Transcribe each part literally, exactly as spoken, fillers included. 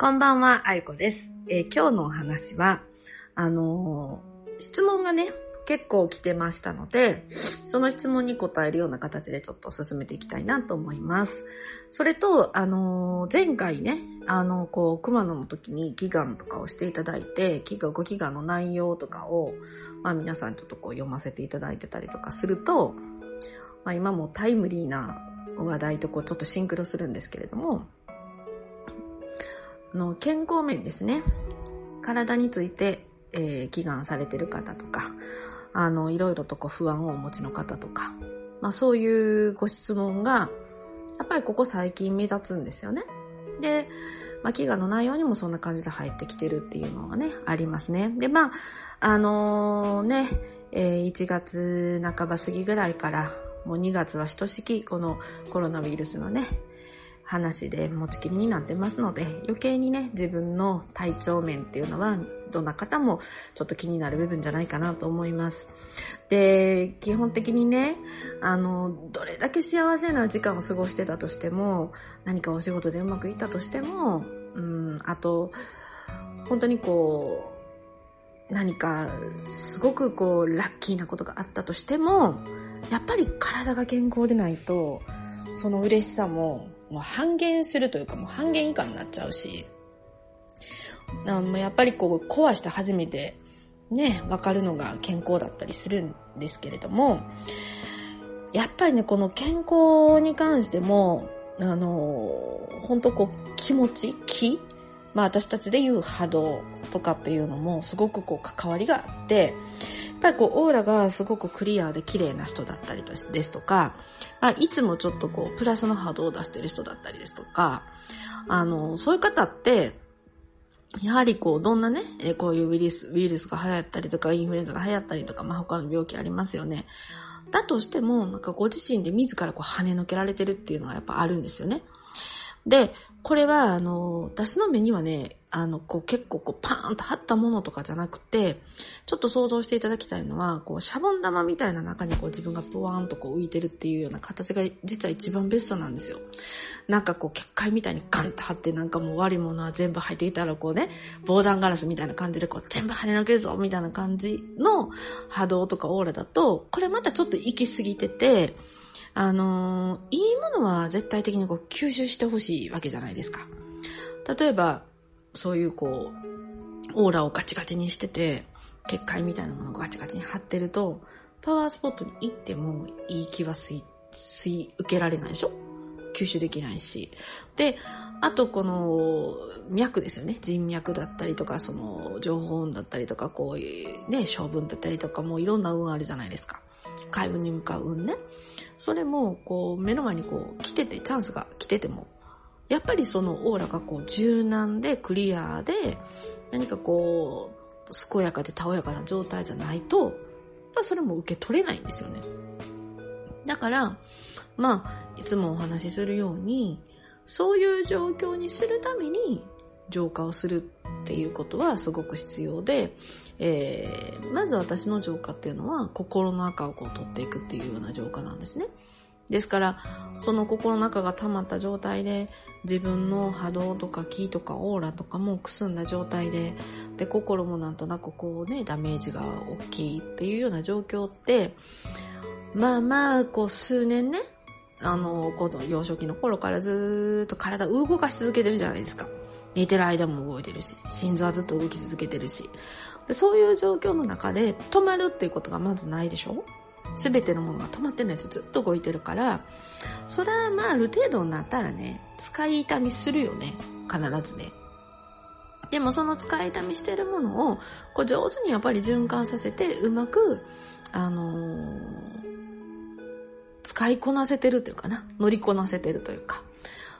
こんばんは、あいこです、えー、今日のお話はあのー、質問がね結構来てましたので、その質問に答えるような形でちょっと進めていきたいなと思います。それと、あのー、前回ね、あのー、こう、熊野の時に祈願とかをしていただいて、祈願、ご祈願の内容とかを、まあ皆さんちょっとこう読ませていただいてたりとかすると、まあ今もタイムリーな話題とこうちょっとシンクロするんですけれども、あの、健康面ですね。体について、えー、祈願されてる方とか、あのいろいろとこう不安をお持ちの方とか、まあ、そういうご質問がやっぱりここ最近目立つんですよね。で、まあ、祈願の内容にもそんな感じで入ってきてるっていうのはねありますね。で、まああのー、ね、えー、いちがつなかば過ぎぐらいからもうにがつはひとしきこのコロナウイルスのね話で持ちきりになってますので、余計にね自分の体調面っていうのはどんな方もちょっと気になる部分じゃないかなと思います。で、基本的にねあのどれだけ幸せな時間を過ごしてたとしても、何かお仕事でうまくいったとしても、うん、あと本当にこう何かすごくこうラッキーなことがあったとしても、やっぱり体が健康でないとその嬉しさももう半減するというか、もう半減以下になっちゃうし、あのやっぱりこう壊して初めてね分かるのが健康だったりするんですけれども、やっぱりねこの健康に関してもあの本当こう気持ち気、まあ私たちで言う波動とかっていうのもすごくこう関わりがあって、やっぱりこうオーラがすごくクリアで綺麗な人だったりですとか、まあ、いつもちょっとこうプラスの波動を出してる人だったりですとか、あのそういう方ってやはりこうどんなねこういうウイルス、ウイルスが流行ったりとかインフルエンザが流行ったりとか、まあ、他の病気ありますよね。だとしてもなんかご自身で自らこう跳ねのけられてるっていうのはやっぱあるんですよね。で、これはあの私の目にはねあのこう結構こうパーンと張ったものとかじゃなくて、ちょっと想像していただきたいのはこうシャボン玉みたいな中にこう自分がポワーンとこう浮いてるっていうような形が実は一番ベストなんですよ。なんかこう結界みたいにガンと張って、なんかもう悪いものは全部入っていたらこうね防弾ガラスみたいな感じでこう全部跳ねのけるぞみたいな感じの波動とかオーラだと、これまたちょっと行き過ぎてて、あのー、いいものは絶対的にこう吸収してほしいわけじゃないですか。例えばそういうこうオーラをガチガチにしてて結界みたいなものをガチガチに張ってると、パワースポットに行ってもいい気は吸い、吸い受けられないでしょ、吸収できないし。で、あとこの脈ですよね、人脈だったりとか、その情報運だったりとか、こういうね性分だったりとか、もういろんな運あるじゃないですか。海運に向かう運ね、それもこう目の前にこう来てて、チャンスが来てても、やっぱりそのオーラがこう柔軟でクリアで、何かこう健やかでたおやかな状態じゃないと、やっぱそれも受け取れないんですよね。だからまあいつもお話しするように、そういう状況にするために浄化をするっていうことはすごく必要で、えー、まず私の浄化っていうのは心の赤をこう取っていくっていうような浄化なんですね。ですからその心の赤が溜まった状態で、自分の波動とか気とかオーラとかもくすんだ状態で、で心もなんとなくこうねダメージが大きいっていうような状況って、まあまあこう数年ね、あのこの幼少期の頃からずっと体を動かし続けてるじゃないですか。寝てる間も動いてるし、心臓はずっと動き続けてるし、でそういう状況の中で止まるっていうことがまずないでしょ。すべてのものが止まってないとずっと動いてるから、それはまあある程度になったらね使い痛みするよね、必ずね。でもその使い痛みしてるものをこう上手にやっぱり循環させて、うまくあのー、使いこなせてるというかな、乗りこなせてるというか、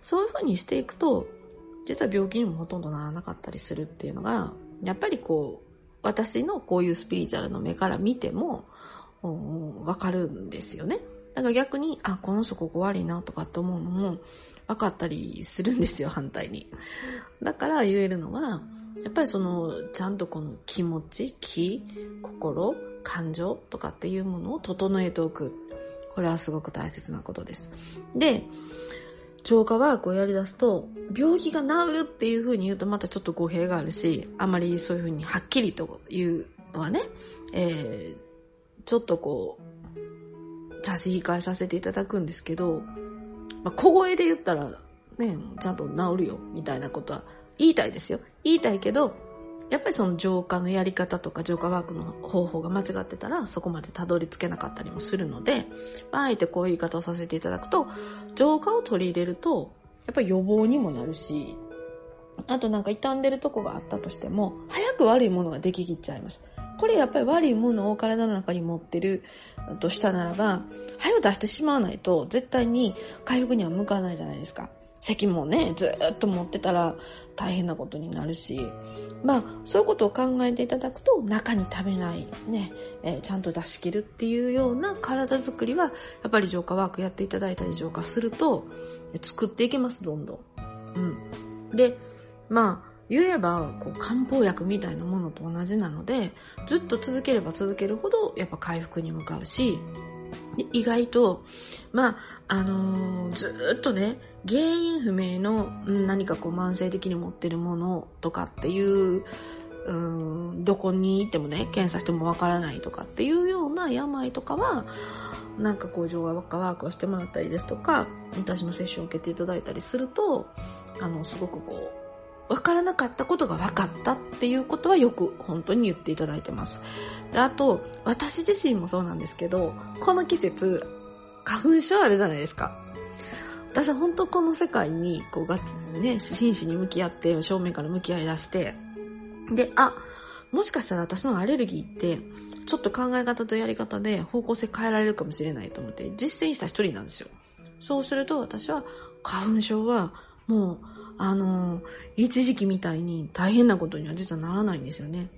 そういう風にしていくと実は病気にもほとんどならなかったりするっていうのが、やっぱりこう私のこういうスピリチュアルの目から見てもわかるんですよね。だから逆に、あ、この人ここ悪いなとかって思うのもわかったりするんですよ、反対に。だから言えるのは、やっぱりそのちゃんとこの気持ち、気、心、感情とかっていうものを整えておく、これはすごく大切なことです。で、浄化ワークをやりだすと、病気が治るっていう風に言うとまたちょっと語弊があるし、あまりそういう風にはっきりというのはね、えー、ちょっとこう差し控えさせていただくんですけど、まあ、小声で言ったらね、ちゃんと治るよみたいなことは言いたいですよ。言いたいけど、やっぱりその浄化のやり方とか浄化ワークの方法が間違ってたらそこまでたどり着けなかったりもするので、まあ、あえてこういう言い方をさせていただくと、浄化を取り入れるとやっぱり予防にもなるし、あとなんか傷んでるとこがあったとしても早く悪いものができきっちゃいます。これやっぱり悪いものを体の中に持ってるとしたならば、早く出してしまわないと絶対に回復には向かないじゃないですか。咳もね、ずっと持ってたら大変なことになるし、まあそういうことを考えていただくと、中にためないね、えー、ちゃんと出し切るっていうような体づくりはやっぱり浄化ワークやっていただいたり浄化すると作っていけます、どんどん。うん、でまあ言えばこう漢方薬みたいなものと同じなので、ずっと続ければ続けるほどやっぱ回復に向かうし、意外とまああのー、ずっとね、原因不明の何かこう慢性的に持ってるものとかっていう、うーん、どこに行ってもね検査してもわからないとかっていうような病とかは、なんかこう浄化ワークをしてもらったりですとか、私のセッションを受けていただいたりすると、あのすごくこう分からなかったことが分かったっていうことはよく本当に言っていただいてます。で、あと私自身もそうなんですけど、この季節花粉症あるじゃないですか。私は本当この世界にこうガッツにね、真摯に向き合って正面から向き合い出して、で、あ、もしかしたら私のアレルギーってちょっと考え方とやり方で方向性変えられるかもしれないと思って実践した一人なんですよ。そうすると私は花粉症はもうあの一時期みたいに大変なことには実はならないんですよね。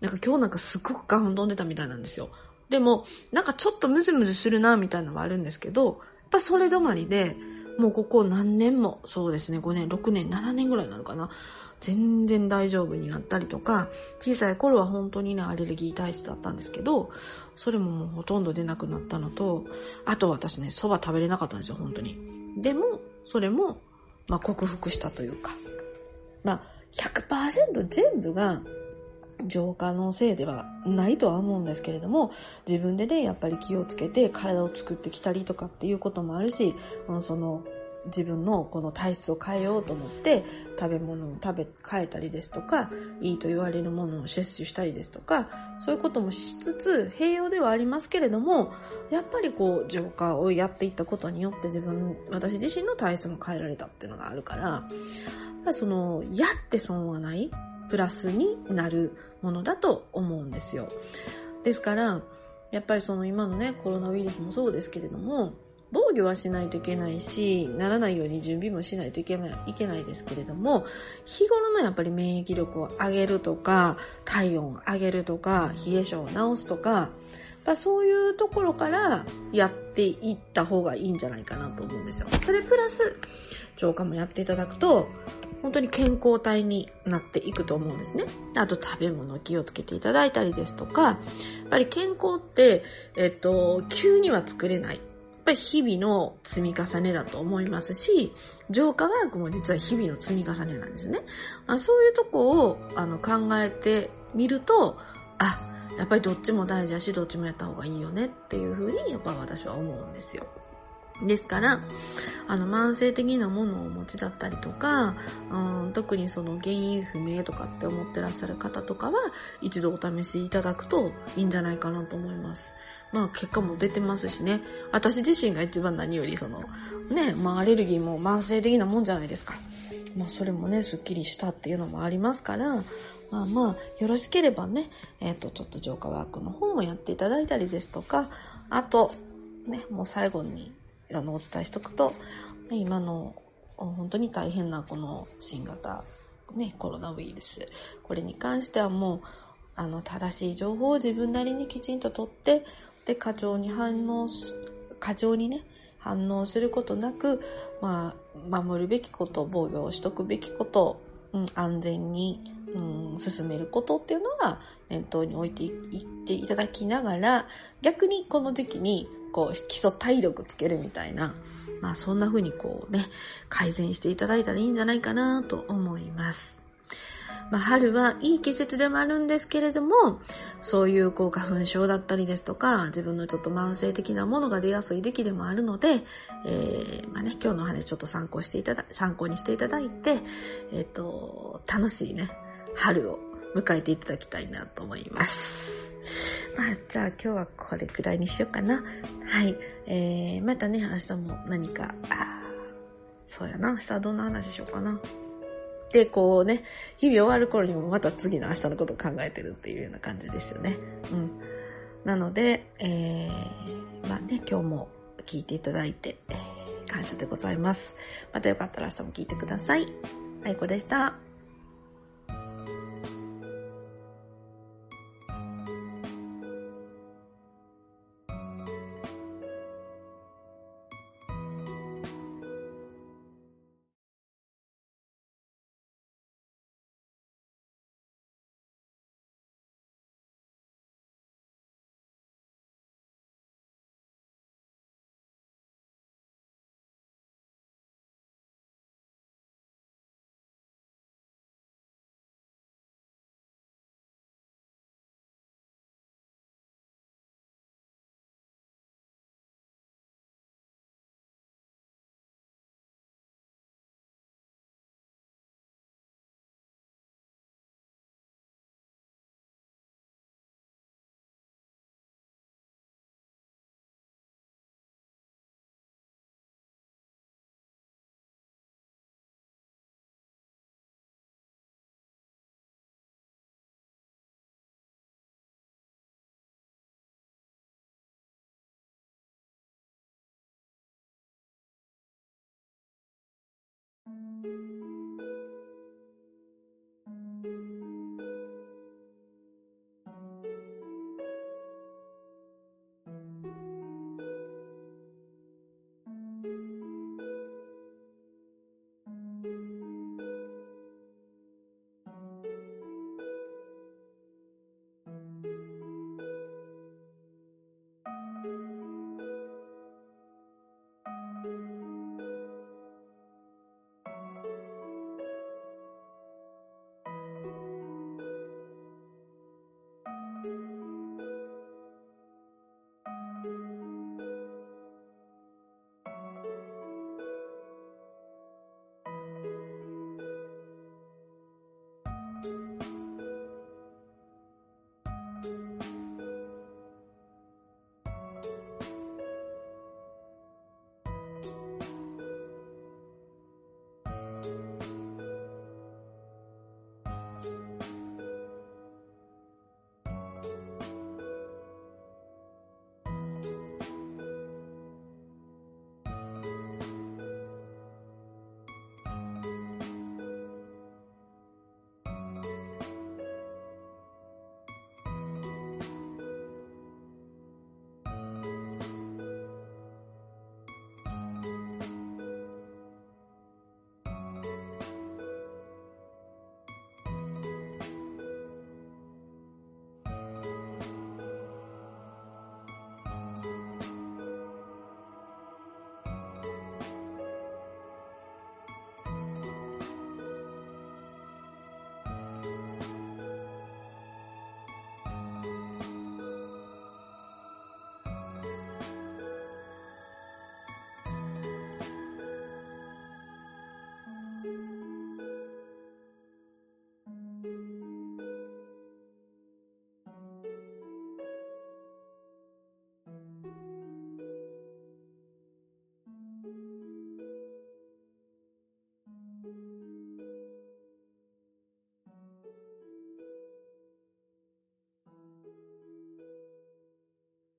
なんか今日なんかすっごく花粉飛んでたみたいなんですよ。でもなんかちょっとムズムズするなみたいなのはあるんですけど、やっぱそれ止まりで、もうここ何年も、そうですね、ごねんろくねんななねんぐらいになるかな、全然大丈夫になったりとか、小さい頃は本当にねアレルギー体質だったんですけど、それももうほとんど出なくなったのと、あと私ね、そば食べれなかったんですよ本当に。でもそれもまあ、克服したというか、まあ、ひゃくパーセント 全部が浄化のせいではないとは思うんですけれども、自分でねやっぱり気をつけて体を作ってきたりとかっていうこともあるし、その自分のこの体質を変えようと思って食べ物を食べ変えたりですとか、いいと言われるものを摂取したりですとか、そういうこともしつつ併用ではありますけれども、やっぱりこう浄化をやっていったことによって自分私自身の体質も変えられたっていうのがあるから、そのやって損はない、プラスになるものだと思うんですよ。ですからやっぱりその今のねコロナウイルスもそうですけれども、防御はしないといけないし、ならないように準備もしないといけないですけれども、日頃のやっぱり免疫力を上げるとか、体温を上げるとか、冷え症を治すとか、そういうところからやっていった方がいいんじゃないかなと思うんですよ。それプラス浄化もやっていただくと本当に健康体になっていくと思うんですね。あと食べ物を気をつけていただいたりですとか、やっぱり健康って、えっと、急には作れない、やっぱり日々の積み重ねだと思いますし、浄化ワークも実は日々の積み重ねなんですね。あ、そういうとこをあの考えてみると、あ、やっぱりどっちも大事だし、どっちもやった方がいいよねっていうふうにやっぱ私は思うんですよ。ですから、あの慢性的なものをお持ちだったりとか、うん、特にその原因不明とかって思ってらっしゃる方とかは一度お試しいただくといいんじゃないかなと思います。まあ結果も出てますしね。私自身が一番何よりそのね、まあアレルギーも慢性的なもんじゃないですか。まあそれもね、すっきりしたっていうのもありますから、まあまあよろしければね、えっとちょっと浄化ワークの方もやっていただいたりですとか、あとね、もう最後にあのお伝えしとくと、今の本当に大変なこの新型ねコロナウイルス、これに関してはもうあの正しい情報を自分なりにきちんと取って、で過剰に反応し過剰にね反応することなく、まあ、守るべきこと、防御をしとくべきこと、うん、安全に、うん、進めることっていうのは念頭に置いていっていただきながら、逆にこの時期にこう基礎体力つけるみたいな、まあそんな風にこうね、改善していただいたらいいんじゃないかなと思います。まあ、春はいい季節でもあるんですけれども、そういうこう花粉症だったりですとか、自分のちょっと慢性的なものが出やすい時期でもあるので、えー、まあね、今日のお話ちょっと参考していただ、参考にしていただいて、えっと、楽しいね、春を迎えていただきたいなと思います。まあ、じゃあ今日はこれくらいにしようかな。はい。えー、またね、明日も何か、あそうやな、明日はどんな話しようかな。で、こうね、日々終わる頃にもまた次の明日のことを考えてるっていうような感じですよね。うん。なので、えー、まあね、今日も聞いていただいて、えー、感謝でございます。またよかったら明日も聞いてください。あいこでした。Thank you.